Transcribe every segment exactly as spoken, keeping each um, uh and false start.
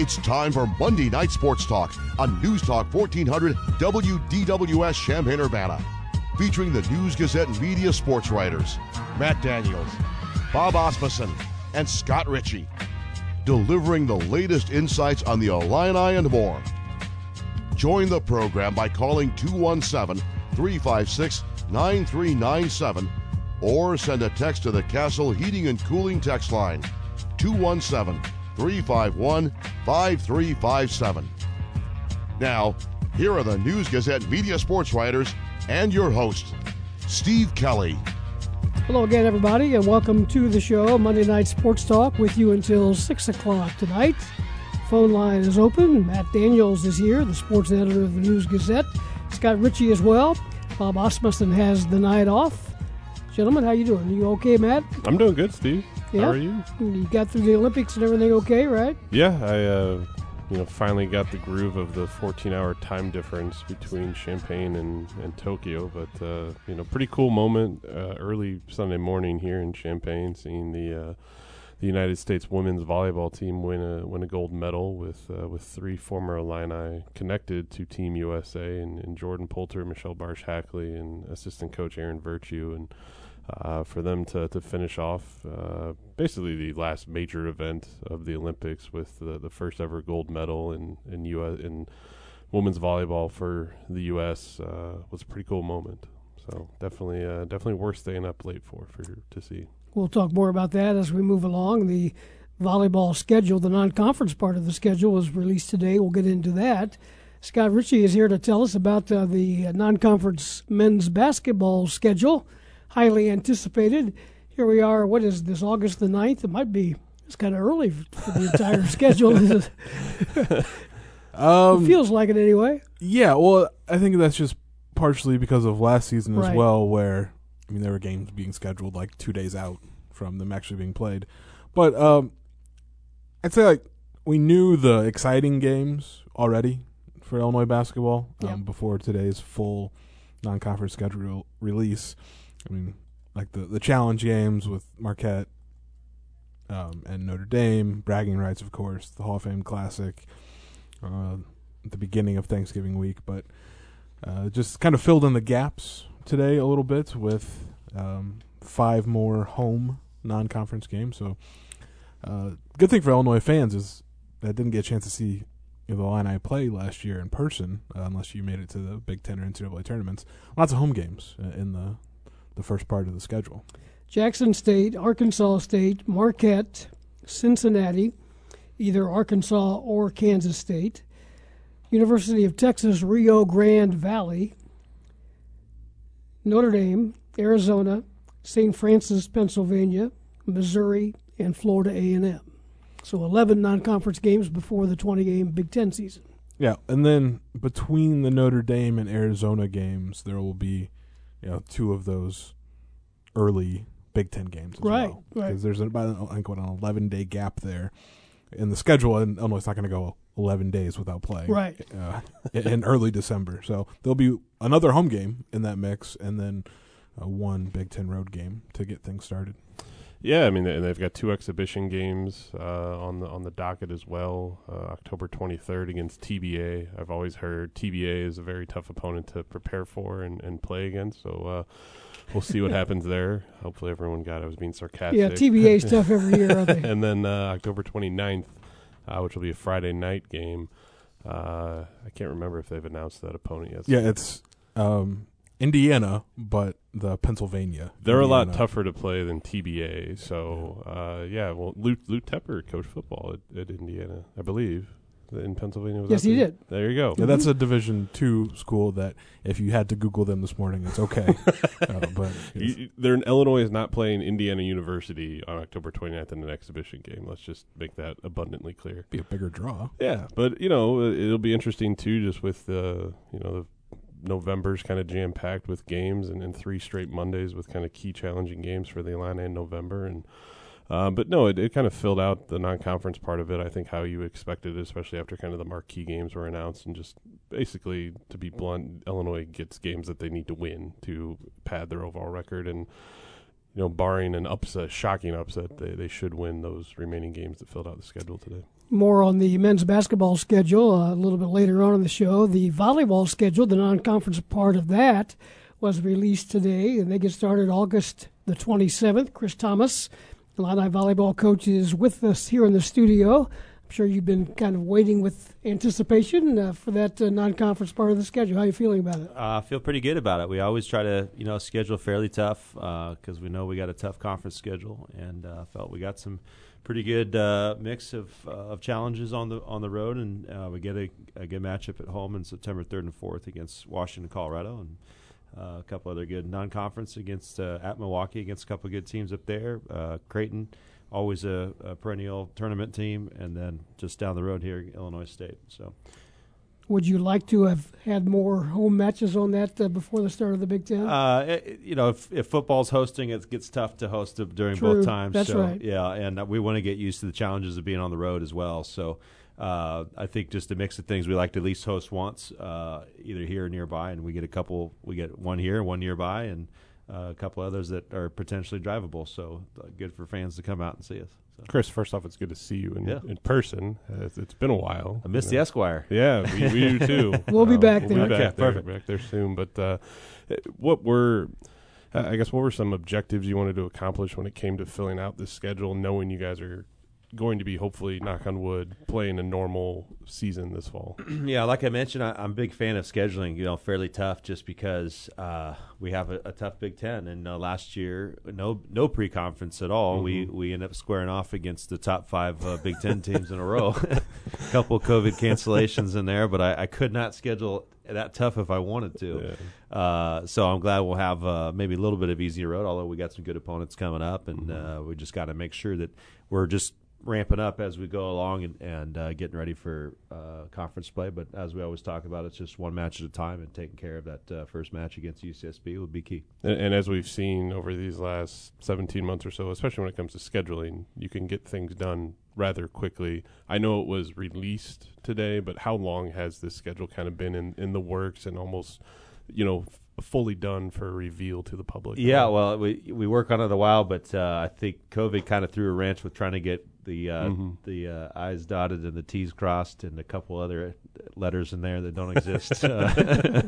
It's time for Monday Night Sports Talks on News Talk fourteen hundred W D W S Champaign-Urbana, featuring the News Gazette media sports writers Matt Daniels, Bob Asmussen, and Scott Ritchie, delivering the latest insights on the Illini and more. Join the program by calling two one seven, three five six, nine three nine seven or send a text to the Castle Heating and Cooling text line, two one seven, three five one, five three five seven. Now, here are the News Gazette media sports writers and your host, Steve Kelly. Hello again, everybody, and welcome to the show, Monday Night Sports Talk, with you until six o'clock tonight. Phone line is open. Matt Daniels is here, the sports editor of the News Gazette. Scott Ritchie as well. Bob Asmussen has the night off. Gentlemen, how you doing? You okay, Matt? I'm doing good, Steve. Yeah? How are you? You got through the Olympics and everything okay, right? Yeah, I uh, you know, finally got the groove of the fourteen-hour time difference between Champaign and, and Tokyo. But, uh, you know, pretty cool moment uh, early Sunday morning here in Champaign, seeing the uh, the United States women's volleyball team win a win a gold medal with uh, with three former Illini connected to Team U S A, and, and Jordan Poulter, Michelle Barsh-Hackley, and assistant coach Aaron Virtue, and uh, for them to, to finish off uh, basically the last major event of the Olympics with the, the first ever gold medal in in, U S, in women's volleyball for the U S uh, was a pretty cool moment. So definitely uh, definitely worth staying up late for for to see. We'll talk more about that as we move along. The volleyball schedule, the non-conference part of the schedule, was released today. We'll get into that. Scott Ritchie is here to tell us about uh, the non-conference men's basketball schedule, highly anticipated. Here we are, what is this, August the ninth? It might be, it's kind of early for the entire schedule. um, it feels like it anyway. Yeah, well, I think that's just partially because of last season as right. well, where... I mean, there were games being scheduled like two days out from them actually being played. But um, I'd say like we knew the exciting games already for Illinois basketball um, yeah. before today's full non-conference schedule release. I mean, like the, the challenge games with Marquette um, and Notre Dame, bragging rights, of course, the Hall of Fame Classic uh, at the beginning of Thanksgiving week. But uh, just kind of filled in the gaps today a little bit with um, five more home non-conference games. So uh, good thing for Illinois fans is that didn't get a chance to see you know, the Illini play last year in person, uh, unless you made it to the Big Ten or N C double A tournaments. Lots of home games uh, in the, the first part of the schedule. Jackson State, Arkansas State, Marquette, Cincinnati, either Arkansas or Kansas State, University of Texas, Rio Grande Valley, Notre Dame, Arizona, Saint Francis, Pennsylvania, Missouri, and Florida A and M. So eleven non-conference games before the twenty-game Big Ten season. Yeah, and then between the Notre Dame and Arizona games, there will be, you know, two of those early Big Ten games as right, well. Right, right. Because there's about, I think, what, an eleven-day gap there in the schedule, and Illinois not going to go eleven days without playing right. uh, in early December. So there'll be another home game in that mix and then uh, one Big Ten road game to get things started. Yeah, I mean, and they've got two exhibition games uh, on the on the docket as well, uh, October twenty-third against T B A. I've always heard T B A is a very tough opponent to prepare for and, and play against, so uh, we'll see what happens there. Hopefully everyone got it. I was being sarcastic. Yeah, T B A's tough every year, I think. And then uh, October twenty-ninth, Uh, which will be a Friday night game. Uh, I can't remember if they've announced that opponent yet. Yeah, it's um, Indiana, but the Pennsylvania. They're Indiana. A lot tougher to play than T B A. So, uh, yeah, well, Lou, Lou Tepper coached football at, at Indiana, I believe, in Pennsylvania. Was yes, he did. There you go. Yeah, that's a Division two school that if you had to Google them this morning, it's okay. uh, but it's, you, they're in Illinois is not playing Indiana University on October twenty-ninth in an exhibition game. Let's just make that abundantly clear. Be a bigger draw. Yeah, but you know it'll be interesting too, just with the you know the November's kind of jam packed with games, and then three straight Mondays with kind of key challenging games for the Illini in November and. Uh, but, no, it, it kind of filled out the non-conference part of it, I think, how you expected it, especially after kind of the marquee games were announced. And just basically, to be blunt, Illinois gets games that they need to win to pad their overall record. And, you know, barring an upset, shocking upset, they, they should win those remaining games that filled out the schedule today. more on the men's basketball schedule a little bit later on in the show. The volleyball schedule, the non-conference part of that, was released today, and they get started August the twenty-seventh. Chris Thomas, Illini volleyball coach, is with us here in the studio. I'm sure you've been kind of waiting with anticipation uh, for that uh, non-conference part of the schedule. How are you feeling about it? I uh, feel pretty good about it. We always try to, you know, schedule fairly tough because uh, we know we got a tough conference schedule, and uh, felt we got some pretty good uh, mix of uh, of challenges on the on the road, and uh, we get a, a good matchup at home on September third and fourth against Washington, Colorado, and uh, a couple other good non-conference against uh, at Milwaukee against a couple of good teams up there, uh, Creighton. Always a, a perennial tournament team, and then just down the road here, Illinois State. So, would you like to have had more home matches on that uh, before the start of the Big Ten? Uh, it, you know, if, if football's hosting, it gets tough to host during True. both times. That's so, right. Yeah, and we want to get used to the challenges of being on the road as well. So, uh, I think just a mix of things. We like to at least host once, uh, either here or nearby, and we get a couple. We get one here, one nearby, and. Uh, a couple others that are potentially drivable, so uh, good for fans to come out and see us. So. Chris, first off, it's good to see you in, yeah. in person. Uh, it's, it's been a while. I missed you know. the Esquire. Yeah, we, we do too. We'll uh, be back we'll there. Be okay, back perfect. There, back there soon. But uh, what were, uh, I guess, what were some objectives you wanted to accomplish when it came to filling out this schedule, knowing you guys are going to be, hopefully, knock on wood, playing a normal season this fall? Yeah, like I mentioned, I, I'm a big fan of scheduling, you know, fairly tough, just because uh, we have a, a tough Big Ten. And uh, last year, no no pre-conference at all. Mm-hmm. We we end up squaring off against the top five uh, Big Ten teams in a row. A couple of COVID cancellations in there, but I, I could not schedule that tough if I wanted to. Yeah. Uh, so I'm glad we'll have uh, maybe a little bit of easier road, although we got some good opponents coming up, and mm-hmm. uh, we just got to make sure that we're just – ramping up as we go along and, and uh, getting ready for uh, conference play. But as we always talk about, it's just one match at a time, and taking care of that uh, first match against U C S B would be key. And, and as we've seen over these last seventeen months or so, especially when it comes to scheduling, you can get things done rather quickly. I know it was released today, but how long has this schedule kind of been in, in the works and almost, you know, fully done for reveal to the public? Yeah, well, we we work on it a while, but uh, I think COVID kind of threw a wrench with trying to get the uh, mm-hmm. the uh, I's dotted and the T's crossed and a couple other letters in there that don't exist, uh,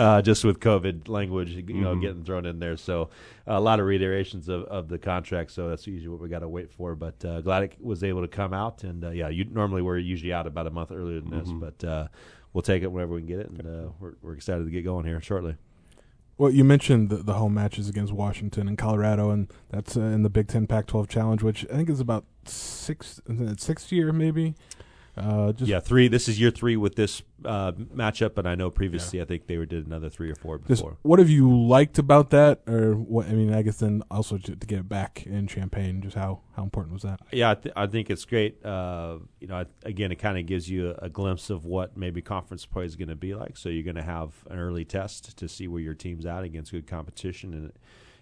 uh, just with COVID language, you know, mm-hmm. getting thrown in there. So a lot of reiterations of, of the contract, so that's usually what we got to wait for. But uh, glad it was able to come out. And, uh, yeah, you normally we're usually out about a month earlier than mm-hmm. this, but uh, we'll take it whenever we can get it, and uh, we're, we're excited to get going here shortly. Well, you mentioned the, the home matches against Washington and Colorado, and that's uh, in the Big Ten Pac twelve Challenge, which I think is about six, sixth year maybe. Uh, just yeah, three. This is year three with this uh, matchup, and I know previously yeah. I think they were, did another three or four before. Just what have you liked about that, or what? I mean, I guess then also to, to get it back in Champaign, just how, how important was that? Yeah, I, th- I think it's great. Uh, you know, I, again, it kind of gives you a, a glimpse of what maybe conference play is going to be like. So you're going to have an early test to see where your team's at against good competition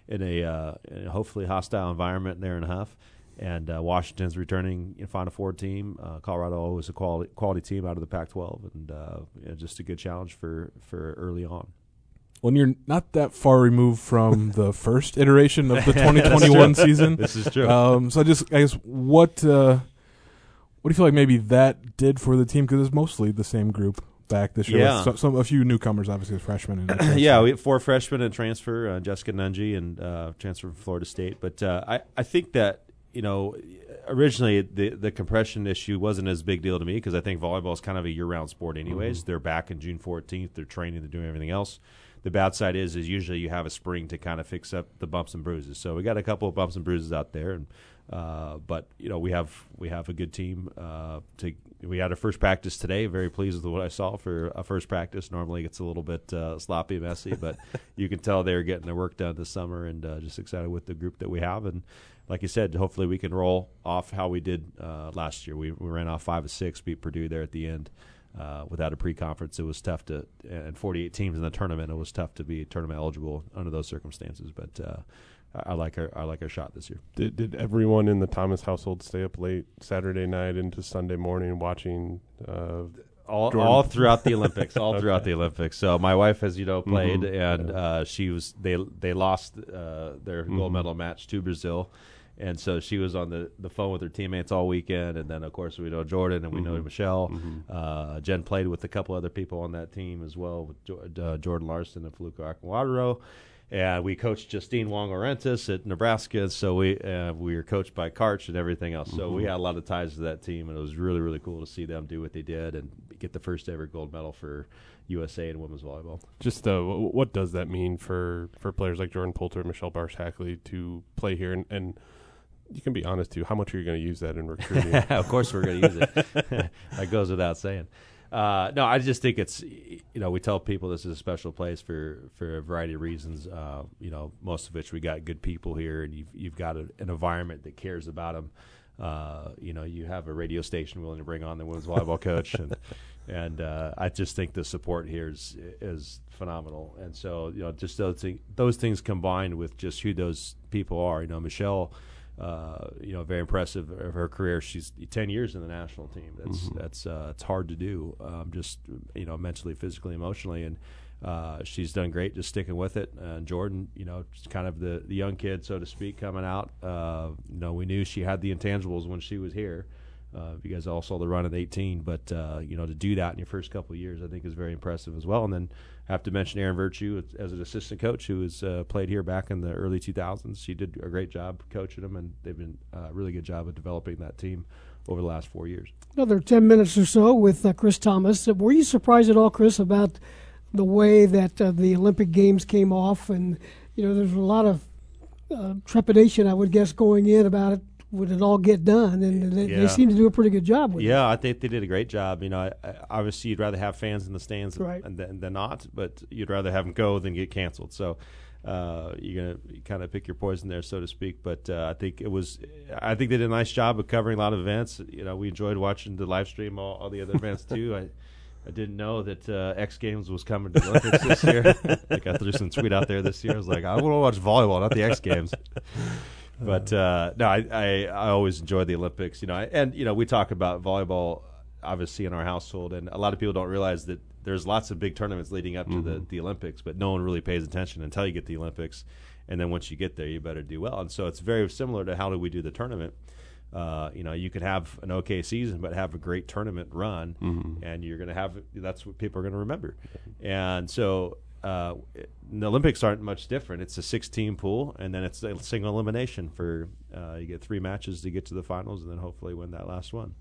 and in a, uh, in a hopefully hostile environment there in Huff. And uh, Washington's returning in Final Four team. Uh, Colorado is a quality quality team out of the Pac twelve, and uh, you know, just a good challenge for, for early on. Well, and you're not that far removed from the first iteration of the twenty twenty-one season. This is true. Um, so I just, I guess, what uh, what do you feel like maybe that did for the team? Because it's mostly the same group back this year. Yeah. With some, some a few newcomers, obviously, freshmen. And yeah, we have four freshmen and transfer, uh, Jessica Nunji, and uh, transfer from Florida State. But uh, I, I think that, you know, originally the the compression issue wasn't as big deal to me because I think volleyball is kind of a year-round sport anyways. Mm-hmm. They're back in June fourteenth. They're training. They're doing everything else. The bad side is is usually you have a spring to kind of fix up the bumps and bruises. So we got a couple of bumps and bruises out there, and uh, but, you know, we have we have a good team. Uh, to we had our first practice today. Very pleased with what I saw for a first practice. Normally it's a little bit uh, sloppy, messy, but you can tell they're getting their work done this summer, and uh, just excited with the group that we have. And like you said, hopefully we can roll off how we did uh, last year. We, we ran off five or six, beat Purdue there at the end. Uh, without a pre-conference, it was tough to, and forty-eight teams in the tournament, it was tough to be tournament eligible under those circumstances. But uh, I, I like our I like our shot this year. Did did everyone in the Thomas household stay up late Saturday night into Sunday morning watching? Uh, All, all throughout the Olympics, all okay. throughout the Olympics. So my wife has, you know, played, mm-hmm. and yeah. uh, she was they they lost uh, their mm-hmm. gold medal match to Brazil, and so she was on the, the phone with her teammates all weekend. And then of course we know Jordan and we mm-hmm. know Michelle. Mm-hmm. Uh, Jen played with a couple other people on that team as well, with uh, Jordan Larson and Fluka Akinwadero. And we coached Justine Wong-Orentis at Nebraska, so we uh, we were coached by Karch and everything else. So mm-hmm. we had a lot of ties to that team, and it was really, really cool to see them do what they did and get the first ever gold medal for U S A in women's volleyball. Just uh, what does that mean for, for players like Jordan Poulter and Michelle Barsh-Hackley to play here? And, and you can be honest, too, how much are you going to use that in recruiting? Of course we're going to use it. That goes without saying. Uh, no, I just think it's, you know, we tell people this is a special place for, for a variety of reasons, uh, you know, most of which we got good people here, and you've, you've got a, an environment that cares about them. Uh, you know, you have a radio station willing to bring on the women's volleyball coach, and and uh, I just think the support here is is phenomenal. And so, you know, just those, th- those things combined with just who those people are, you know, Michelle – Uh, you know, very impressive of her career. She's ten years in the national team. That's mm-hmm. that's uh, it's hard to do. Um, just you know, mentally, physically, emotionally, and uh, she's done great. Just sticking with it. Uh, Jordan, you know, just kind of the, the young kid, so to speak, coming out. Uh, you know, we knew she had the intangibles when she was here. Uh, you guys all saw the run at eighteen, but uh, you know, to do that in your first couple of years, I think is very impressive as well. And then I have to mention Aaron Virtue as an assistant coach who has uh, played here back in the early two thousands. She did a great job coaching them, and they've been a really good job of developing that team over the last four years. Another ten minutes or so with uh, Chris Thomas. Were you surprised at all, Chris, about the way that uh, the Olympic Games came off? And, you know, there's a lot of uh, trepidation, I would guess, going in about it. Would it all get done? And they, yeah. they seem to do a pretty good job with yeah, it. Yeah, I think they did a great job. You know, I, I, obviously you'd rather have fans in the stands right. than, than not, but you'd rather have them go than get canceled. So uh, you're going to kind of pick your poison there, so to speak. But uh, I think it was – I think they did a nice job of covering a lot of events. You know, we enjoyed watching the live stream, all, all the other events too. I I didn't know that uh, X Games was coming to the Olympics this year. Like I threw some tweet out there this year. I was like, I want to watch volleyball, not the X Games. But, uh, no, I, I, I always enjoy the Olympics, you know. I, and, you know, we talk about volleyball, obviously, in our household, and a lot of people don't realize that there's lots of big tournaments leading up mm-hmm. to the, the Olympics, but no one really pays attention until you get to the Olympics. And then once you get there, you better do well. And so it's very similar to how do we do the tournament. Uh, you know, you can have an okay season, but have a great tournament run, mm-hmm. and you're going to have – that's what people are going to remember. And so – Uh, the Olympics aren't much different. It's a six-team pool, and then it's a single elimination for uh, you get three matches to get to the finals, and then hopefully win that last one.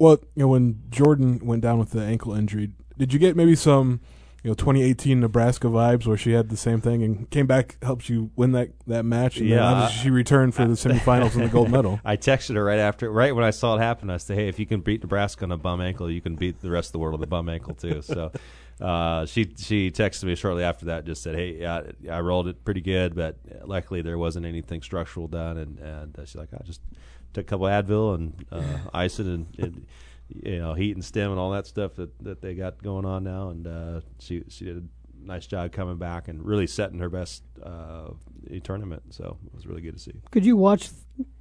Well, you know, when Jordan went down with the ankle injury, did you get maybe some, you know, twenty eighteen Nebraska vibes where she had the same thing and came back, helped you win that, that match, and yeah, then obviously uh, she returned for the semifinals and the gold medal? I texted her right after, right when I saw it happen. I said, hey, if you can beat Nebraska on a bum ankle, you can beat the rest of the world on a bum ankle too. So. Uh, she she texted me shortly after that, just said, hey, I, I rolled it pretty good, but luckily there wasn't anything structural done. And, and she's like, I just took a couple of Advil and uh, icing and, and, you know, heat and stem and all that stuff that, that they got going on now. And uh, she she did a nice job coming back and really setting her best uh, tournament. So it was really good to see. Could you watch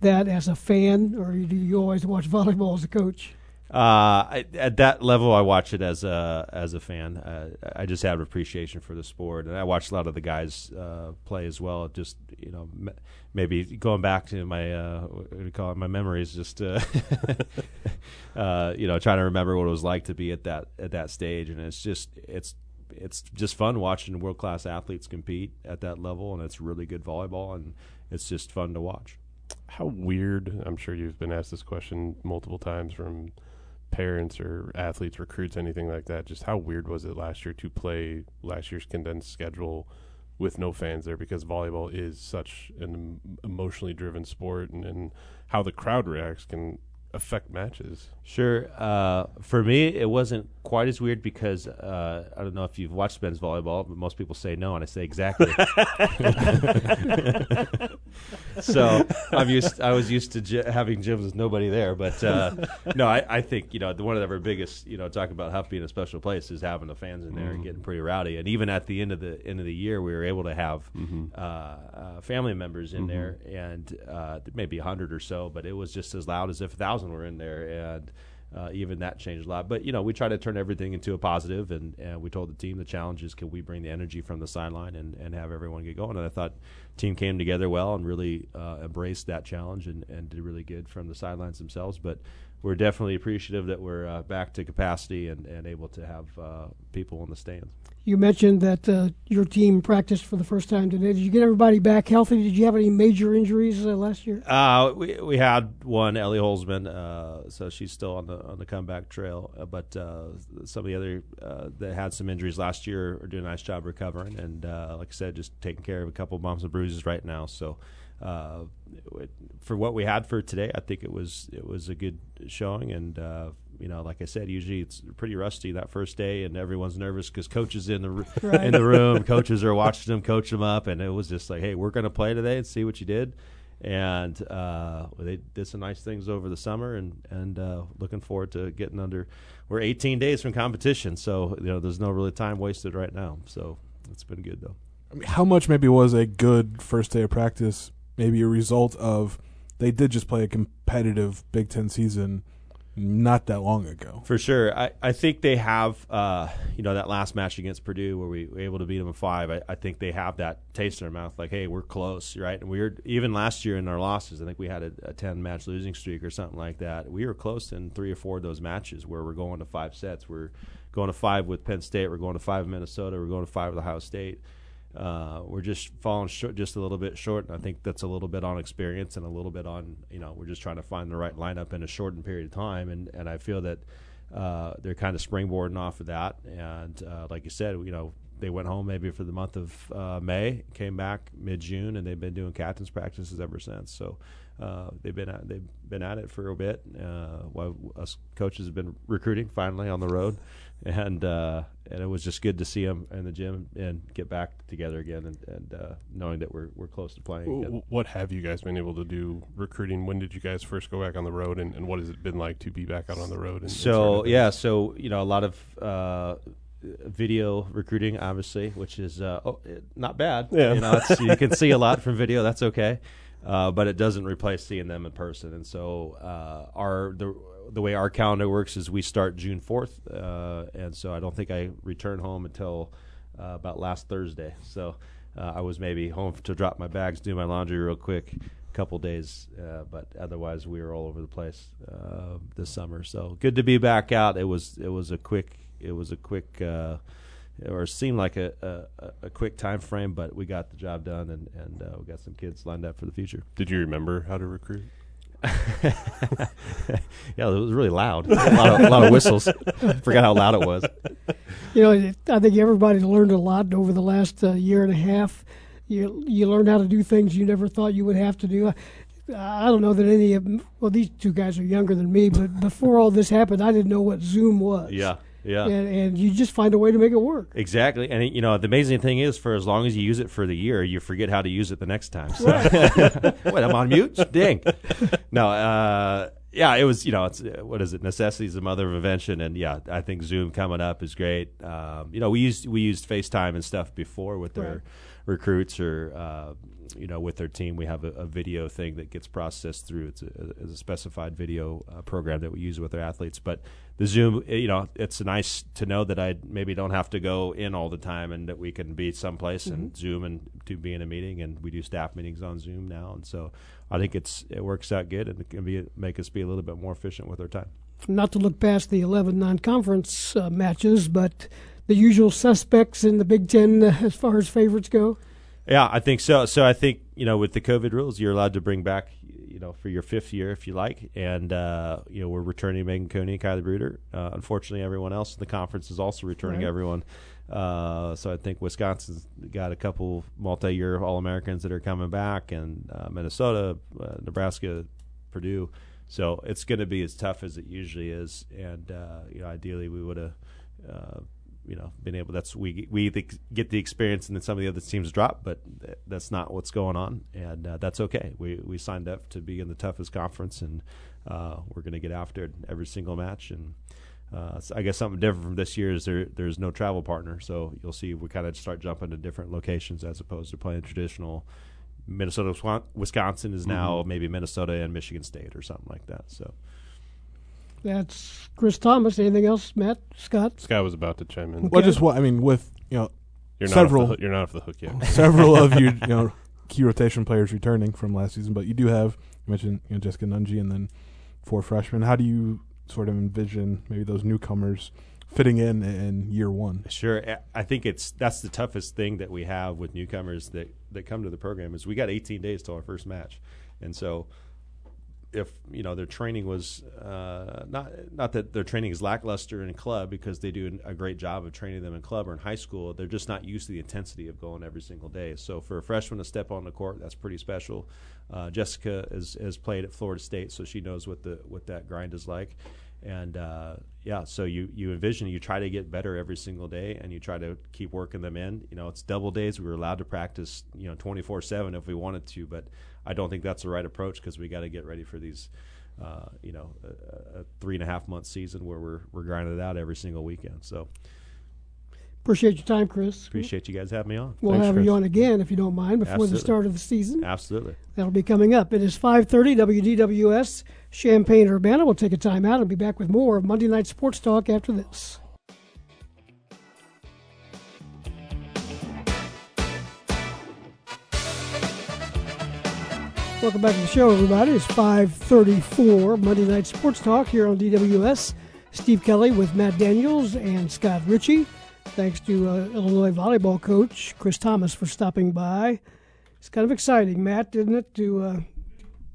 that as a fan, or do you always watch volleyball as a coach? Uh, I, at that level, I watch it as a as a fan. Uh, I just have an appreciation for the sport, and I watch a lot of the guys uh, play as well. Just you know, m- maybe going back to my uh, what do you call it, my memories, just uh, uh, you know, trying to remember what it was like to be at that at that stage. And it's just it's it's just fun watching world class athletes compete at that level, and it's really good volleyball, and it's just fun to watch. How weird! I'm sure you've been asked this question multiple times from parents or athletes, recruits, anything like that. Just how weird was it last year to play last year's condensed schedule with no fans there, because volleyball is such an emotionally driven sport, and, and how the crowd reacts can affect matches. Sure. Uh, for me, it wasn't quite as weird because uh, I don't know if you've watched men's volleyball, but most people say no, and I say exactly. So I'm used. I was used to gy- having gyms with nobody there, but uh, no, I, I think you know the, one of our biggest you know talking about Huff being a special place is having the fans in there mm-hmm. and getting pretty rowdy. And even at the end of the end of the year, we were able to have mm-hmm. uh, uh, family members in mm-hmm. there, and uh, maybe a hundred or so, but it was just as loud as if a thousand were in there. And uh, even that changed a lot. But, you know, we try to turn everything into a positive, and, and we told the team the challenge is, can we bring the energy from the sideline and, and have everyone get going? And I thought the team came together well and really uh, embraced that challenge and, and did really good from the sidelines themselves. But we're definitely appreciative that we're uh, back to capacity and, and able to have uh, people in the stands. You mentioned that uh, your team practiced for the first time today. Did you get everybody back healthy? Did you have any major injuries uh, last year? Uh, we we had one, Ellie Holzman, uh, so she's still on the on the comeback trail. Uh, but uh, some of the other uh, that had some injuries last year are doing a nice job recovering. And uh, like I said, just taking care of a couple bumps and bruises right now. So uh, it, for what we had for today, I think it was it was a good showing. And uh, you know, like I said, usually it's pretty rusty that first day, and everyone's nervous because coach is in the right. in the room. Coaches are watching them, coach them up, and it was just like, hey, we're going to play today and see what you did. And uh, they did some nice things over the summer, and and uh, looking forward to getting under. We're eighteen days from competition, so you know, there's no really time wasted right now. So it's been good though. I mean, how much maybe was a good first day of practice maybe a result of they did just play a competitive Big Ten season not that long ago? For sure. I, I think they have, uh, you know, that last match against Purdue where we were able to beat them in five. I, I think they have that taste in their mouth, like, hey, we're close, right? And we were, even last year in our losses, I think we had a, a ten-match losing streak or something like that. We were close in three or four of those matches where we're going to five sets. We're going to five with Penn State. We're going to five with Minnesota. We're going to five with Ohio State. Uh, we're just falling short, just a little bit short, and I think that's a little bit on experience and a little bit on, you know, we're just trying to find the right lineup in a shortened period of time, and, and I feel that uh, they're kind of springboarding off of that, and uh, like you said, you know, they went home maybe for the month of uh, May, came back mid-June, and they've been doing captain's practices ever since, so uh, they've been at, they've been at it for a bit, uh, while us coaches have been recruiting finally on the road. And uh, and it was just good to see them in the gym and get back together again, and, and uh, knowing that we're we're close to playing again. What have you guys been able to do recruiting? When did you guys first go back on the road, and, and what has it been like to be back out on the road? And, so, and yeah, so, you know, a lot of uh, video recruiting, obviously, which is uh, oh, not bad. Yeah. You know, it's, you can see a lot from video. That's okay. Uh, but it doesn't replace seeing them in person. And so uh, our the the way our calendar works is we start June fourth, uh, and so I don't think I return home until uh, about last Thursday. So uh, I was maybe home to drop my bags, do my laundry real quick, a couple days, uh, but otherwise we were all over the place uh, this summer. So good to be back out. It was it was a quick it was a quick uh, or seemed like a, a, a quick time frame, but we got the job done, and and uh, we got some kids lined up for the future. Did you remember how to recruit? Yeah, it was really loud. A lot of, a lot of whistles. Forgot how loud it was. You know, I think everybody learned a lot over the last uh, year and a half. You you learned how to do things you never thought you would have to do. I, I don't know that any of them, well, these two guys are younger than me, but before all this happened, I didn't know what Zoom was. Yeah. Yeah, and, and you just find a way to make it work. Exactly, and it, you know, the amazing thing is, for as long as you use it for the year, you forget how to use it the next time. So. Right. What, I'm on mute? Dang. No, uh, yeah, it was, you know, it's what is it? Necessity is the mother of invention, and yeah, I think Zoom coming up is great. Um, you know, we used we used FaceTime and stuff before with right. their recruits or. Uh, you know, with their team, we have a, a video thing that gets processed through. It's a, it's a specified video uh, program that we use with our athletes. But the Zoom, you know, it's nice to know that I maybe don't have to go in all the time and that we can be someplace mm-hmm. and Zoom and to be in a meeting. And we do staff meetings on Zoom now. And so I think it's it works out good, and it can be make us be a little bit more efficient with our time. Not to look past the eleven non-conference uh, matches, but the usual suspects in the Big Ten uh, as far as favorites go. Yeah, I think so. So I think, you know, with the COVID rules, you're allowed to bring back, you know, for your fifth year if you like. And, uh, you know, we're returning Megan Cooney and Kylie Bruder. Uh, unfortunately, everyone else in the conference is also returning right. everyone. Uh, so I think Wisconsin's got a couple multi-year All-Americans that are coming back, and uh, Minnesota, uh, Nebraska, Purdue. So it's going to be as tough as it usually is. And, uh, you know, ideally we would have uh, – you know, being able that's we we get the experience, and then some of the other teams drop, but that's not what's going on, and uh, that's okay. We we signed up to be in the toughest conference, and uh, we're going to get after it every single match. And uh, so I guess something different from this year is there there's no travel partner, so you'll see we kind of start jumping to different locations as opposed to playing traditional. Minnesota, Wisconsin is now mm-hmm. maybe Minnesota and Michigan State or something like that. So. That's Chris Thomas. Anything else, Matt? Scott? Scott was about to chime in. Okay. Well, just what I mean with you know you're several not you're not off the hook yet. Several of you, you know, key rotation players returning from last season, but you do have you mentioned you know, Jessica Nunji and then four freshmen. How do you sort of envision maybe those newcomers fitting in in year one? Sure. I think it's that's the toughest thing that we have with newcomers that, that come to the program is we got eighteen days till our first match. And so if, you know, their training was uh, – not not that their training is lackluster in club because they do a great job of training them in club or in high school. They're just not used to the intensity of going every single day. So for a freshman to step on the court, that's pretty special. Uh, Jessica is, has played at Florida State, so she knows what the what that grind is like. And, uh, yeah, so you, you envision you try to get better every single day and you try to keep working them in. You know, it's double days. We were allowed to practice, you know, twenty-four seven if we wanted to, but I don't think that's the right approach because we got to get ready for these, uh, you know, a, a three-and-a-half-month season where we're, we're grinding it out every single weekend. So appreciate your time, Chris. Appreciate you guys having me on. We'll Thanks, have Chris. you on again, if you don't mind, before Absolutely. the start of the season. Absolutely. That'll be coming up. It is five thirty W D W S, Champaign-Urbana. We'll take a time out and be back with more of Monday Night Sports Talk after this. Welcome back to the show, everybody. It's five thirty-four Monday Night Sports Talk here on D W S. Steve Kelly with Matt Daniels and Scott Ritchie. Thanks to uh, Illinois volleyball coach Chris Thomas for stopping by. It's kind of exciting, Matt, isn't it, to uh,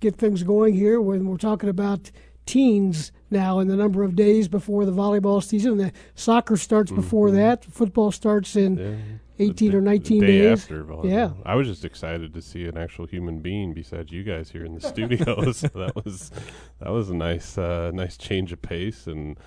get things going here when we're talking about teens now and the number of days before the volleyball season. The soccer starts mm-hmm. before that. Football starts in yeah. eighteen the, or nineteen the day days. After volleyball. Yeah, I was just excited to see an actual human being besides you guys here in the studio. So that was that was a nice uh, nice change of pace and.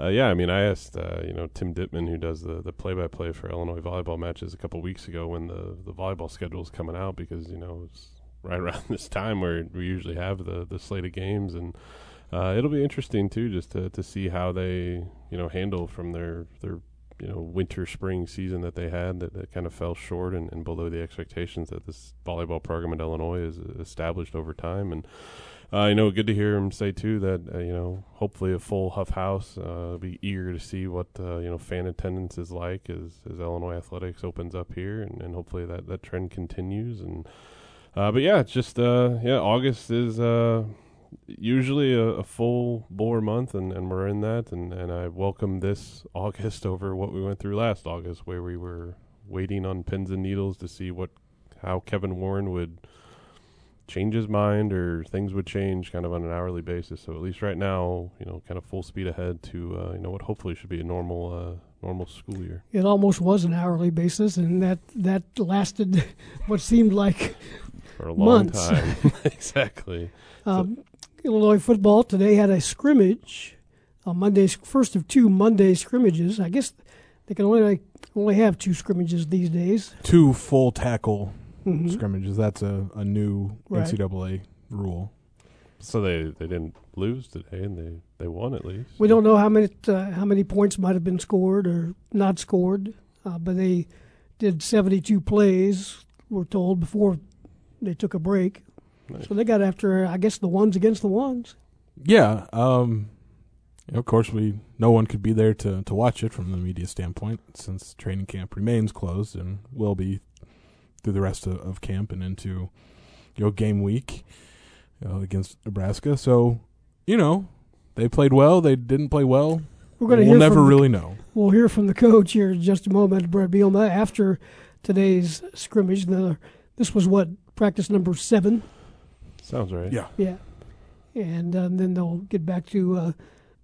Uh, yeah, I mean, I asked, uh, you know, Tim Dittman, who does the, the play-by-play for Illinois volleyball matches a couple weeks ago when the, the volleyball schedule is coming out because, you know, it's right around this time where we usually have the, the slate of games. And uh, it'll be interesting, too, just to, to see how they, you know, handle from their, their you know, winter, spring season that they had that, that kind of fell short and, and below the expectations that this volleyball program at Illinois has established over time. And Uh, you know, good to hear him say, too, that, uh, you know, hopefully a full Huff House. Uh, be eager to see what, uh, you know, fan attendance is like as, as Illinois Athletics opens up here. And, and hopefully that, that trend continues. And uh, But, yeah, it's just, uh, yeah, August is uh, usually a, a full bore month, and, and we're in that. And, and I welcome this August over what we went through last August, where we were waiting on pins and needles to see what how Kevin Warren would – change his mind or things would change kind of on an hourly basis. So at least right now, you know, kind of full speed ahead to, uh, you know, what hopefully should be a normal, uh, normal school year. It almost was an hourly basis, and that, that lasted what seemed like for a long months. time. Exactly. Um, so. Illinois football today had a scrimmage on Mondays, first of two Monday scrimmages. I guess they can only, like, only have two scrimmages these days. Two full tackle Mm-hmm. scrimmages. That's a, a new right. N C double A rule. So they, they didn't lose today, and they, they won at least. We don't know how many uh, how many points might have been scored or not scored, uh, but they did seventy-two plays, we're told, before they took a break. Nice. So they got after, I guess, the ones against the ones. Yeah. Um, you know, of course, we no one could be there to, to watch it from the media standpoint since training camp remains closed and will be through the rest of, of camp and into, you know, game week uh, against Nebraska. So, you know, they played well. They didn't play well. We're gonna we'll never really the, know. We'll hear from the coach here in just a moment, Brett Bielma, after today's scrimmage. The, this was, what, practice number seven? Sounds right. Yeah. Yeah. And um, then they'll get back to uh,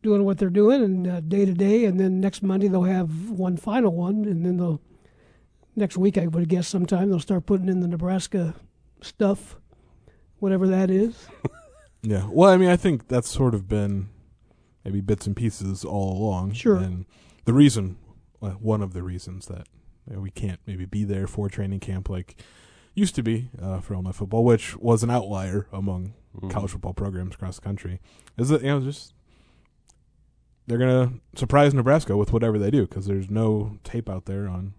doing what they're doing and uh, day-to-day, and then next Monday they'll have one final one, and then they'll next week, I would guess sometime, they'll start putting in the Nebraska stuff, whatever that is. Yeah. Well, I mean, I think that's sort of been maybe bits and pieces all along. Sure. And the reason, uh, one of the reasons that you know, we can't maybe be there for training camp like used to be uh, for Illinois football, which was an outlier among mm. college football programs across the country, is that, you know, just they're going to surprise Nebraska with whatever they do because there's no tape out there on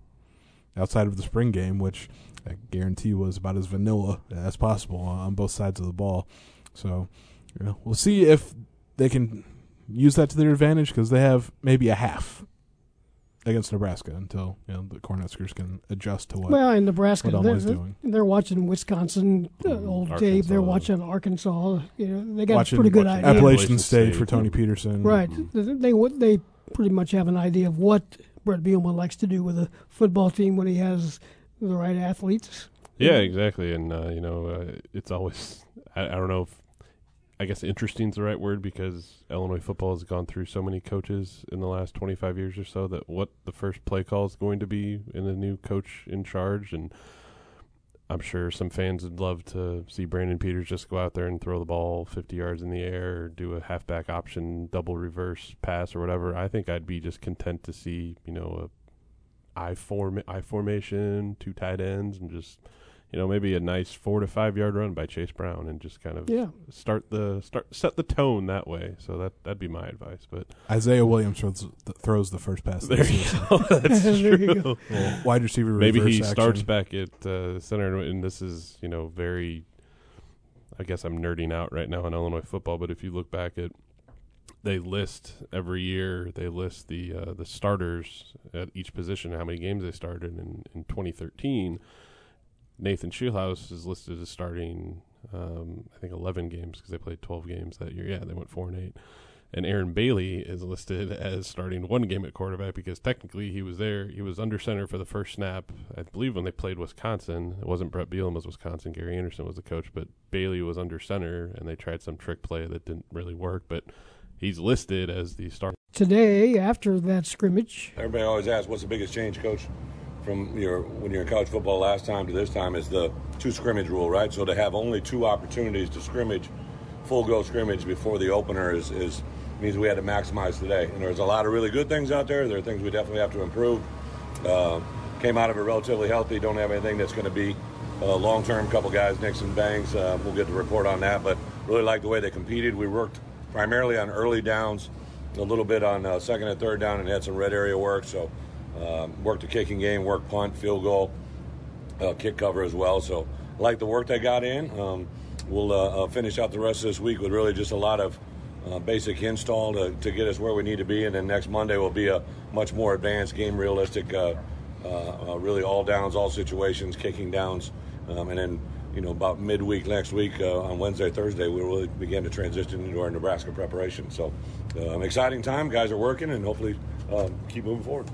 outside of the spring game, which I guarantee was about as vanilla as possible on both sides of the ball. So, you know, we'll see if they can use that to their advantage because they have maybe a half against Nebraska until you know the Cornhuskers can adjust to what. Well, and Nebraska, they're, they're, doing. they're watching Wisconsin, uh, old Arkansas. Dave. They're watching Arkansas. You know, they got watching, a pretty good idea. Appalachian State, State for Tony Peterson. Right. Mm-hmm. They they pretty much have an idea of what Brett Bielema likes to do with a football team when he has the right athletes. Yeah, exactly. And uh, you know, uh, it's always I, I don't know if. I guess interesting is the right word because Illinois football has gone through so many coaches in the last twenty-five years or so that what the first play call is going to be in a new coach in charge. And I'm sure some fans would love to see Brandon Peters just go out there and throw the ball fifty yards in the air or do a halfback option, double reverse pass or whatever. I think I'd be just content to see, you know, a I, form, I formation, two tight ends and just – you know, maybe a nice four to five yard run by Chase Brown, and just kind of yeah. start the start set the tone that way. So that that'd be my advice. But Isaiah Williams throws the, throws the first pass. There you go. That's true. Well, wide receiver. Maybe he action. starts back at uh, center, and this is you know very. I guess I'm nerding out right now on Illinois football, but if you look back at, they list every year. They list the uh, the starters at each position, how many games they started in in twenty thirteen. Nathan Shieldhouse is listed as starting, um, I think, eleven games because they played twelve games that year. Yeah, they went four and eight. And Aaron Bailey is listed as starting one game at quarterback because technically he was there. He was under center for the first snap, I believe, when they played Wisconsin. It wasn't Brett Bielema's Wisconsin. Gary Anderson was the coach, but Bailey was under center, and they tried some trick play that didn't really work. But he's listed as the starter. Today, after that scrimmage. Everybody always asks, what's the biggest change, Coach? From your when you're in college football last time to this time is the two scrimmage rule, right? So to have only two opportunities to scrimmage, full go scrimmage before the opener is, is means we had to maximize today. And there's a lot of really good things out there. There are things we definitely have to improve. Uh, came out of it relatively healthy. Don't have anything that's going to be uh, long term. Couple guys nicks and bangs. Uh, we'll get the report on that. But really like the way they competed. We worked primarily on early downs, a little bit on uh, second and third down, and had some red area work. So. Um, worked the kicking game, worked punt, field goal, uh, kick cover as well. So I like the work they got in. Um, we'll uh, uh, finish out the rest of this week with really just a lot of uh, basic install to, to get us where we need to be. And then next Monday will be a much more advanced game, realistic, uh, uh, uh, really all downs, all situations, kicking downs. Um, and then, you know, about midweek next week uh, on Wednesday, Thursday, we really begin to transition into our Nebraska preparation. So uh, an exciting time. Guys are working and hopefully uh, keep moving forward.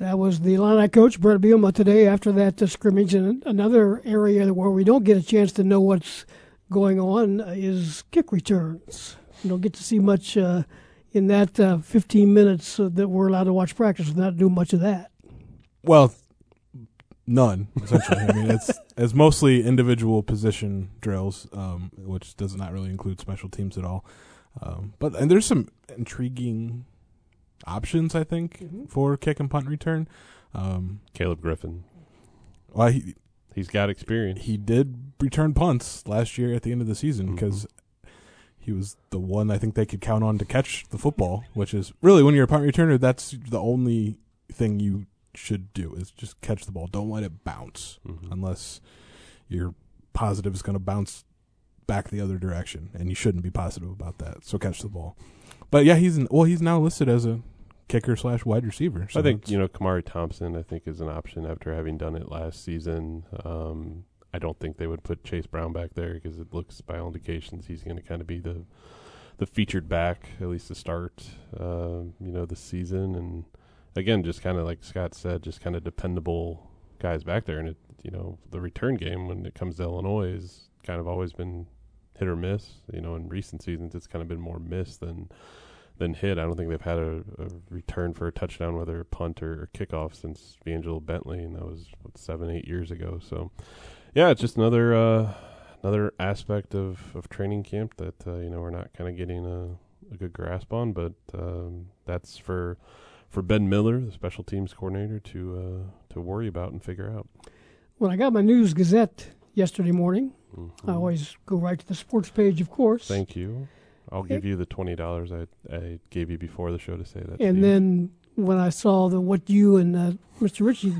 That was the Illini coach, Brett Bielema, today after that uh, scrimmage. And another area where we don't get a chance to know what's going on is kick returns. You don't get to see much uh, in that uh, fifteen minutes uh, that we're allowed to watch practice. We're not doing much of that. Well, none, essentially. I mean, it's, it's mostly individual position drills, um, which does not really include special teams at all. Um, but and there's some intriguing options, I think, mm-hmm. for kick and punt return. Um, Caleb Griffin. Well, he, he's got experience. He did return punts last year at the end of the season because mm-hmm. he was the one I think they could count on to catch the football, which is really when you're a punt returner, that's the only thing you should do is just catch the ball. Don't let it bounce mm-hmm. unless you're positive it's going to bounce back the other direction, and you shouldn't be positive about that. So catch the ball. But, yeah, he's in, well, he's now listed as a kicker slash wide receiver. So I think, you know, Kamari Thompson, I think, is an option after having done it last season. Um, I don't think they would put Chase Brown back there because it looks, by all indications, he's going to kind of be the the featured back, at least to start, uh, you know, the season. And, again, just kind of like Scott said, just kind of dependable guys back there. And, it, you know, the return game when it comes to Illinois has kind of always been hit or miss. You know, in recent seasons, it's kind of been more miss than than hit. I don't think they've had a, a return for a touchdown, whether a punt or, or kickoff, since Vangelo Bentley, and that was what, seven, eight years ago. So, yeah, it's just another uh, another aspect of, of training camp that uh, you know we're not kind of getting a, a good grasp on. But um, that's for for Ben Miller, the special teams coordinator, to uh, to worry about and figure out. Well, I got my News Gazette yesterday morning. Mm-hmm. I always go right to the sports page, of course. Thank you. I'll give you the twenty dollars I, I gave you before the show to say that. And then when I saw the what you and uh, Mister Ritchie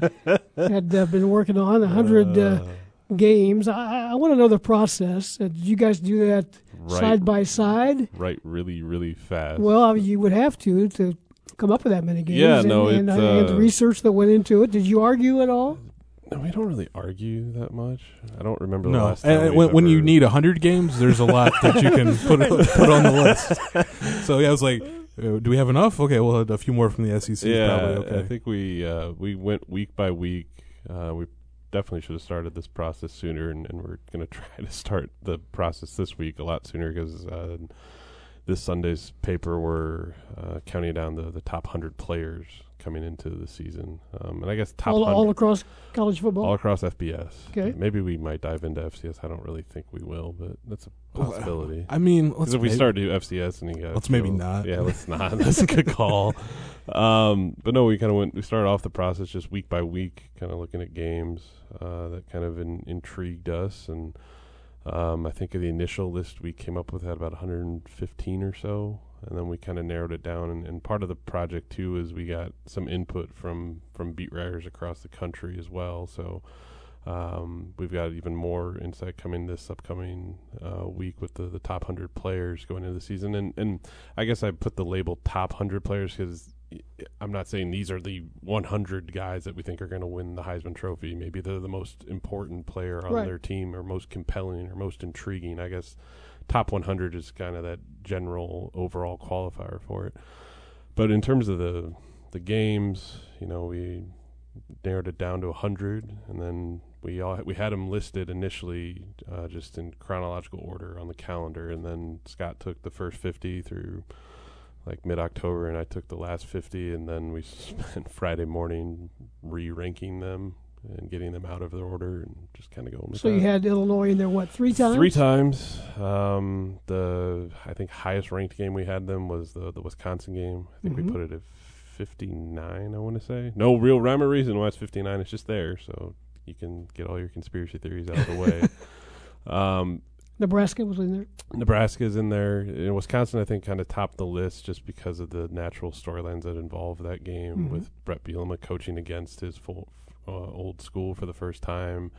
had uh, been working on, one hundred uh, uh, games, I, I want to know the process. Uh, did you guys do that right, side by side. Right, really, really fast. Well, I mean, you would have to to come up with that many games. Yeah, and, no, and, it's, uh, and the research that went into it. Did you argue at all? No, we don't really argue that much. I don't remember the no. last time. And when, when you need one hundred games, there's a lot that you can put put on the list. So yeah, I was like, do we have enough? Okay, well, a few more from the S E C. Yeah, probably. Okay. I think we uh, we went week by week. Uh, we definitely should have started this process sooner, and, and we're going to try to start the process this week a lot sooner because uh, this Sunday's paper we're uh, counting down the, the top one hundred players coming into the season, um, and I guess top all, all across college football, all across F B S. Okay, maybe we might dive into F C S. I don't really think we will, but that's a possibility. I mean, let's if we start to do F C S, and you guys, let's maybe not. Yeah, let's not. That's a good call. Um, but no, we kind of went. We started off the process just week by week, kind of looking at games uh, that kind of in, intrigued us, and um, I think of the initial list we came up with had about one hundred fifteen or so. And then we kind of narrowed it down. And, and part of the project, too, is we got some input from, from beat writers across the country as well. So um, we've got even more insight coming this upcoming uh, week with the, the top one hundred players going into the season. And, and I guess I put the label top one hundred players because I'm not saying these are the one hundred guys that we think are going to win the Heisman Trophy. Maybe they're the most important player on right. their team or most compelling or most intriguing, I guess. Top one hundred is kind of that general overall qualifier for it. But in terms of the the games, you know, we narrowed it down to one hundred, and then we all we had them listed initially uh, just in chronological order on the calendar, and then Scott took the first fifty through like mid-October, and I took the last fifty, and then we spent Friday morning re-ranking them and getting them out of their order and just kind of going with So that. You had Illinois in there, what, three times? Three times. Um, the, I think, highest-ranked game we had them was the, the Wisconsin game. I think mm-hmm. we put it at fifty-nine, I want to say. No real rhyme or reason why it's fifty-nine. It's just there, so you can get all your conspiracy theories out of the way. Um, Nebraska was in there. Nebraska is in there. And Wisconsin, I think, kind of topped the list just because of the natural storylines that involve that game mm-hmm. with Brett Bielema coaching against his full – Uh, old school for the first time.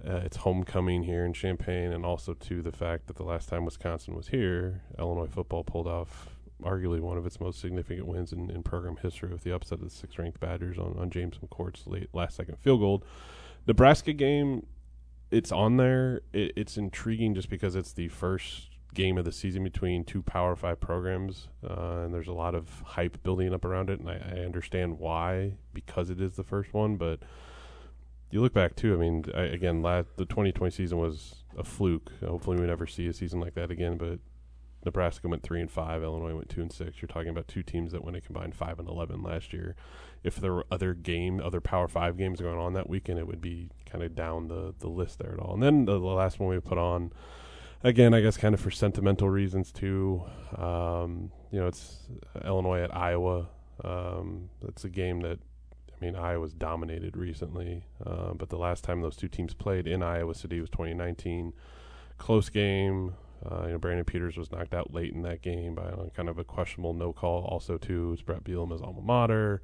Uh, it's homecoming here in Champaign, and also to the fact that the last time Wisconsin was here, Illinois football pulled off arguably one of its most significant wins in, in program history with the upset of the sixth-ranked Badgers on, on James McCourt's late last-second field goal. Nebraska game, it's on there. It, it's intriguing just because it's the first game of the season between two Power Five programs, uh, and there's a lot of hype building up around it, and I, I understand why, because it is the first one. But you look back too, I mean, I, again, last, the twenty twenty season was a fluke. Hopefully we never see a season like that again, but Nebraska went three and five, Illinois went two and six. You're talking about two teams that went a combined five and eleven last year. If there were other game, other Power Five games going on that weekend, it would be kind of down the, the list there at all. And then the, the last one we put on, again, I guess kind of for sentimental reasons, too. Um, you know, it's Illinois at Iowa. Um, that's a game that, I mean, Iowa's dominated recently. Uh, but the last time those two teams played in Iowa City was twenty nineteen. Close game. Uh, you know, Brandon Peters was knocked out late in that game by kind of a questionable no-call. Also, too, it's Brett Bielema's alma mater.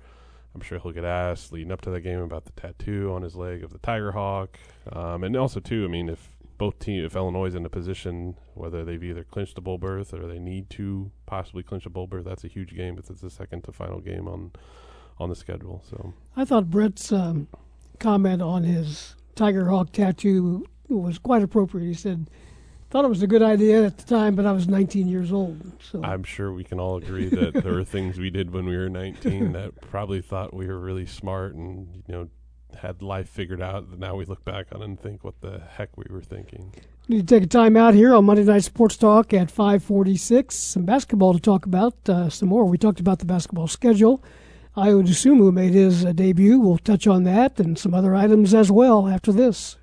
I'm sure he'll get asked leading up to that game about the tattoo on his leg of the Tiger Hawk. Um, and also, too, I mean, if... Both teams, if Illinois is in a position, whether they've either clinched a bowl berth or they need to possibly clinch a bowl berth, that's a huge game. But it's the second to final game on on the schedule. So I thought Brett's um, comment on his Tiger Hawk tattoo was quite appropriate. He said, thought it was a good idea at the time, but I was nineteen years old. So I'm sure we can all agree that there were things we did when we were nineteen that probably thought we were really smart and, you know, had life figured out, and now we look back on it and think what the heck we were thinking. We need to take a time out here on Monday Night Sports Talk at five forty-six. Some basketball to talk about, uh, some more. We talked about the basketball schedule. Ayo Dosunmu made his uh, debut. We'll touch on that and some other items as well after this.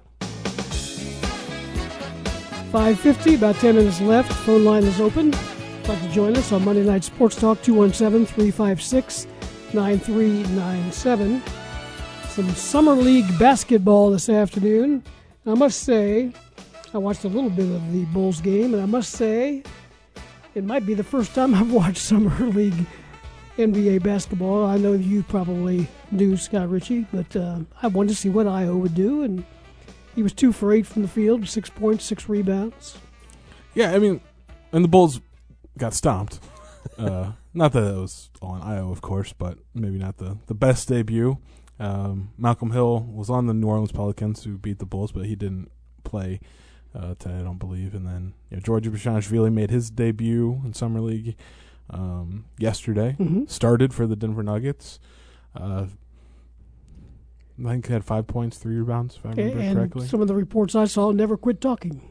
five fifty, about ten minutes left. Phone line is open. I'd like to join us on Monday Night Sports Talk, two one seven, three five six, nine three nine seven. Some summer league basketball this afternoon. And I must say, I watched a little bit of the Bulls game, and I must say, it might be the first time I've watched summer league N B A basketball. I know you probably do, Scott Ritchie, but uh, I wanted to see what Ayo would do, and he was two for eight from the field, six points, six rebounds. Yeah, I mean, and the Bulls got stomped. Uh, not that it was on Iowa, of course, but maybe not the, the best debut. Um, Malcolm Hill was on the New Orleans Pelicans, who beat the Bulls, but he didn't play uh, today, I don't believe. And then you know, Georgi Bashashvili made his debut in Summer League um, yesterday. Mm-hmm. Started for the Denver Nuggets. Uh, I think he had five points, three rebounds, if I remember and correctly. And some of the reports I saw never quit talking.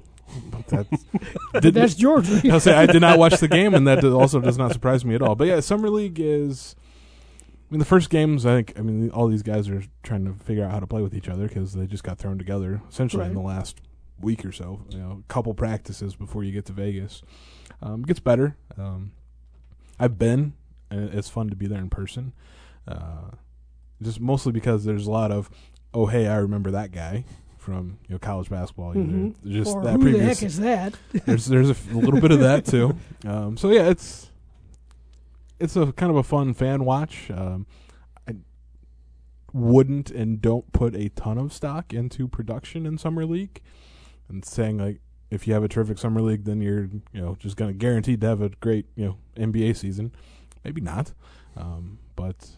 That's, that's Georgia. I'll say I did not watch the game, and that also does not surprise me at all. But yeah, Summer League is. I mean, the first games, I think, I mean, all these guys are trying to figure out how to play with each other because they just got thrown together essentially right. in the last week or so. You know, a couple practices before you get to Vegas. Um, it gets better. Um, I've been, and it's fun to be there in person. Uh, just mostly because there's a lot of, oh, hey, I remember that guy from you know college basketball. Mm-hmm. Just or that who previous, the heck is that? there's there's a, f- a little bit of that, too. Um, so, yeah, it's... It's a kind of a fun fan watch. Um, I wouldn't and don't put a ton of stock into production in Summer League, and saying like if you have a terrific Summer League, then you're you know just going to guaranteed to have a great you know N B A season. Maybe not, um, but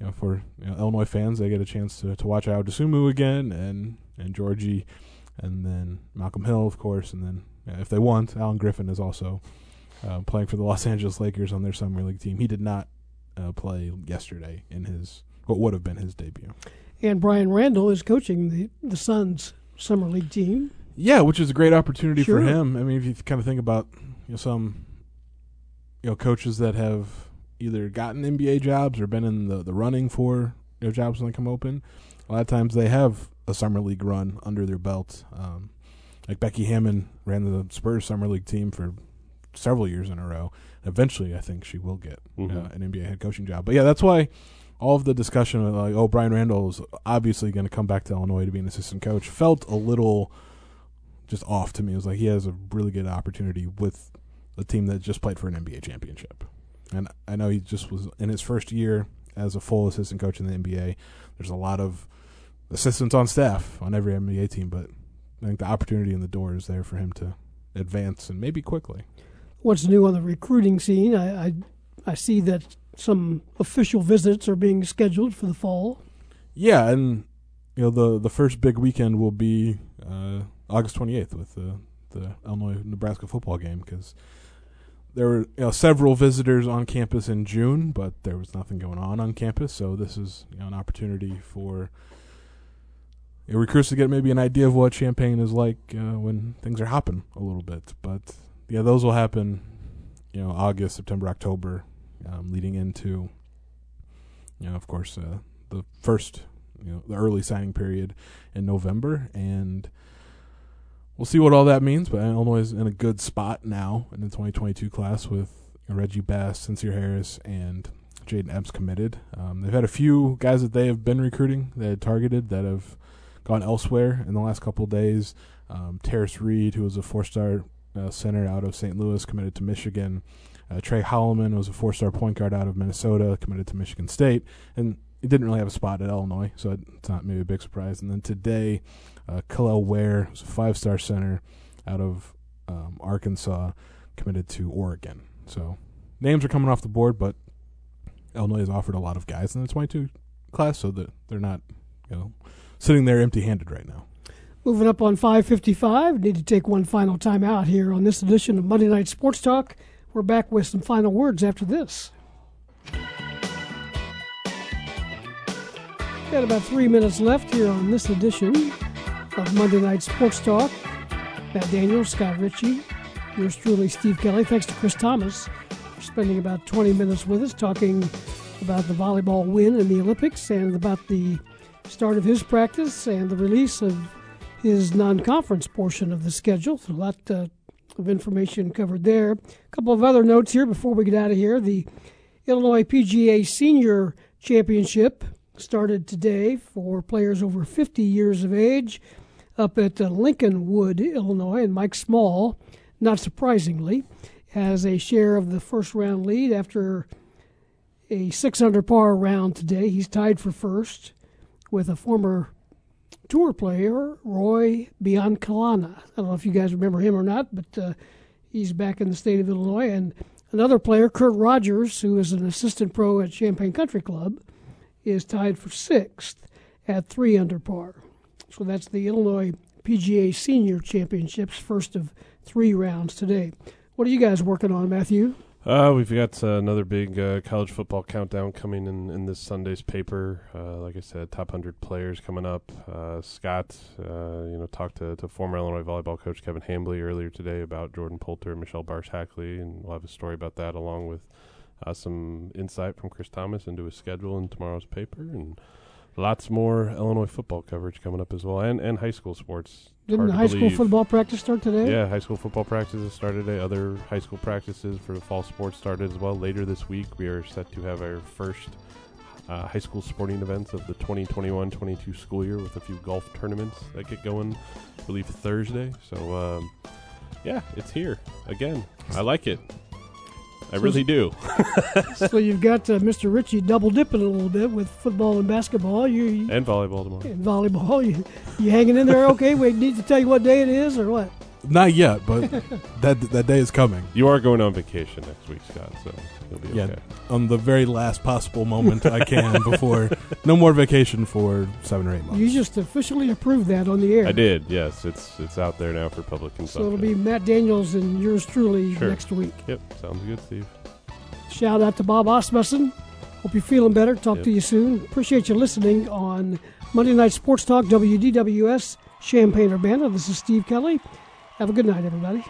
you know for you know, Illinois fans, they get a chance to, to watch Ayo Dosunmu again and and Georgie, and then Malcolm Hill, of course, and then yeah, if they want, Alan Griffin is also. Uh, playing for the Los Angeles Lakers on their Summer League team. He did not uh, play yesterday in his what would have been his debut. And Brian Randall is coaching the, the Suns Summer League team. Yeah, which is a great opportunity sure. for him. I mean, if you kind of think about you know, some you know coaches that have either gotten N B A jobs or been in the, the running for you know, jobs when they come open, a lot of times they have a Summer League run under their belt. Um, like Becky Hammon ran the Spurs Summer League team for several years in a row. Eventually, I think she will get mm-hmm. uh, an N B A head coaching job. But yeah, that's why all of the discussion of like, oh, Brian Randall is obviously going to come back to Illinois to be an assistant coach felt a little just off to me. It was like he has a really good opportunity with a team that just played for an N B A championship. And I know he just was in his first year as a full assistant coach in the N B A. There's a lot of assistants on staff on every N B A team, but I think the opportunity in the door is there for him to advance and maybe quickly. What's new on the recruiting scene? I, I I see that some official visits are being scheduled for the fall. Yeah, and you know the, the first big weekend will be uh, August twenty-eighth with the the Illinois-Nebraska football game because there were you know, several visitors on campus in June, but there was nothing going on on campus. So this is you know, an opportunity for you know, recruits to get maybe an idea of what Champaign is like uh, when things are hopping a little bit, but. Yeah, those will happen, you know, August, September, October, um, leading into, you know, of course, uh, the first, you know, the early signing period in November. And we'll see what all that means. But Illinois is in a good spot now in the twenty twenty-two class with Reggie Bass, Sincere Harris, and Jaden Epps committed. Um, they've had a few guys that they have been recruiting, they had targeted, that have gone elsewhere in the last couple of days. Um, Terrace Reed, who was a four-star Uh, center out of Saint Louis, committed to Michigan. Uh, Trey Holloman was a four-star point guard out of Minnesota, committed to Michigan State. And he didn't really have a spot at Illinois, so it's not maybe a big surprise. And then today, uh, Kalel Ware was a five-star center out of um, Arkansas, committed to Oregon. So names are coming off the board, but Illinois has offered a lot of guys in the twenty-two class, so that they're not you know, sitting there empty-handed right now. Moving up on five fifty-five, need to take one final time out here on this edition of Monday Night Sports Talk. We're back with some final words after this. Got about three minutes left here on this edition of Monday Night Sports Talk. Matt Daniels, Scott Ritchie, yours truly, Steve Kelly. Thanks to Chris Thomas for spending about twenty minutes with us talking about the volleyball win in the Olympics and about the start of his practice and the release of his non-conference portion of the schedule. So a lot uh, of information covered there. A couple of other notes here before we get out of here. The Illinois P G A Senior Championship started today for players over fifty years of age up at uh, Lincolnwood, Illinois, and Mike Small, not surprisingly, has a share of the first-round lead after a six under par round today. He's tied for first with a former tour player, Roy Biancalana. I don't know if you guys remember him or not, but uh, he's back in the state of Illinois. And another player, Kurt Rogers, who is an assistant pro at Champaign Country Club, is tied for sixth at three under par. So that's the Illinois P G A Senior Championships, first of three rounds today. What are you guys working on, Matthew? Uh, we've got uh, another big uh, college football countdown coming in, in this Sunday's paper. Uh, like I said, top one hundred players coming up. Uh, Scott, uh, you know, talked to, to former Illinois volleyball coach Kevin Hambly earlier today about Jordan Poulter and Michelle Barsh-Hackley, and we'll have a story about that along with uh, some insight from Chris Thomas into his schedule in tomorrow's paper, and lots more Illinois football coverage coming up as well, and, and high school sports. Didn't high school football practice start today? Yeah, high school football practices started today. Other high school practices for the fall sports started as well. Later this week, we are set to have our first uh, high school sporting events of the twenty twenty-one twenty-two school year with a few golf tournaments that get going, I believe, Thursday. So, um, yeah, it's here again. I like it. I really do. So you've got uh, Mister Ritchie double dipping a little bit with football and basketball. You, you and volleyball tomorrow. And volleyball. You, you hanging in there? Okay. We need to tell you what day it is or what? Not yet, but that that day is coming. You are going on vacation next week, Scott, so you'll be yeah, okay. On the very last possible moment I can before no more vacation for seven or eight months. You just officially approved that on the air. I did, yes. It's it's out there now for public consumption. So it'll be Matt Daniels and yours truly sure. next week. Yep, sounds good, Steve. Shout out to Bob Asmussen. Hope you're feeling better. Talk yep. to you soon. Appreciate you listening on Monday Night Sports Talk, W D W S, Champaign-Urbana. This is Steve Kelly. Have a good night, everybody.